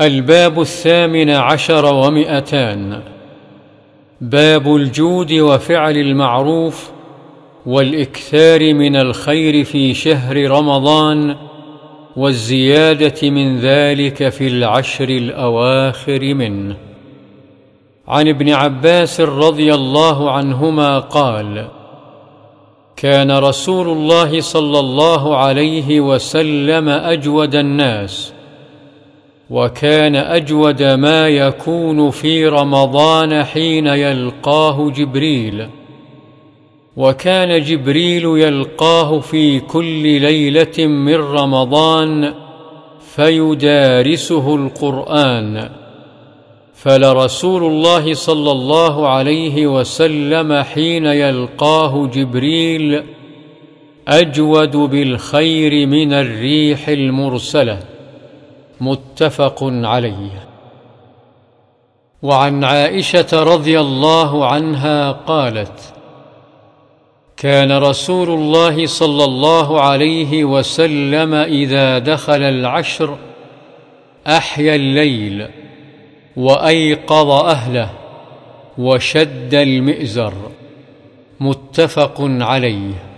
الباب 18 باب الجود وفعل المعروف والإكثار من الخير في شهر رمضان والزيادة من ذلك في العشر الأواخر منه. عن ابن عباس رضي الله عنهما قال: كان رسول الله صلى الله عليه وسلم أجود الناس، وكان أجود ما يكون في رمضان حين يلقاه جبريل، وكان جبريل يلقاه في كل ليلة من رمضان فيدارسه القرآن، فلرسول الله صلى الله عليه وسلم حين يلقاه جبريل أجود بالخير من الريح المرسلة. متفق عليه. وعن عائشة رضي الله عنها قالت: كان رسول الله صلى الله عليه وسلم إذا دخل العشر أحيا الليل وأيقظ أهله وشد المئزر. متفق عليه.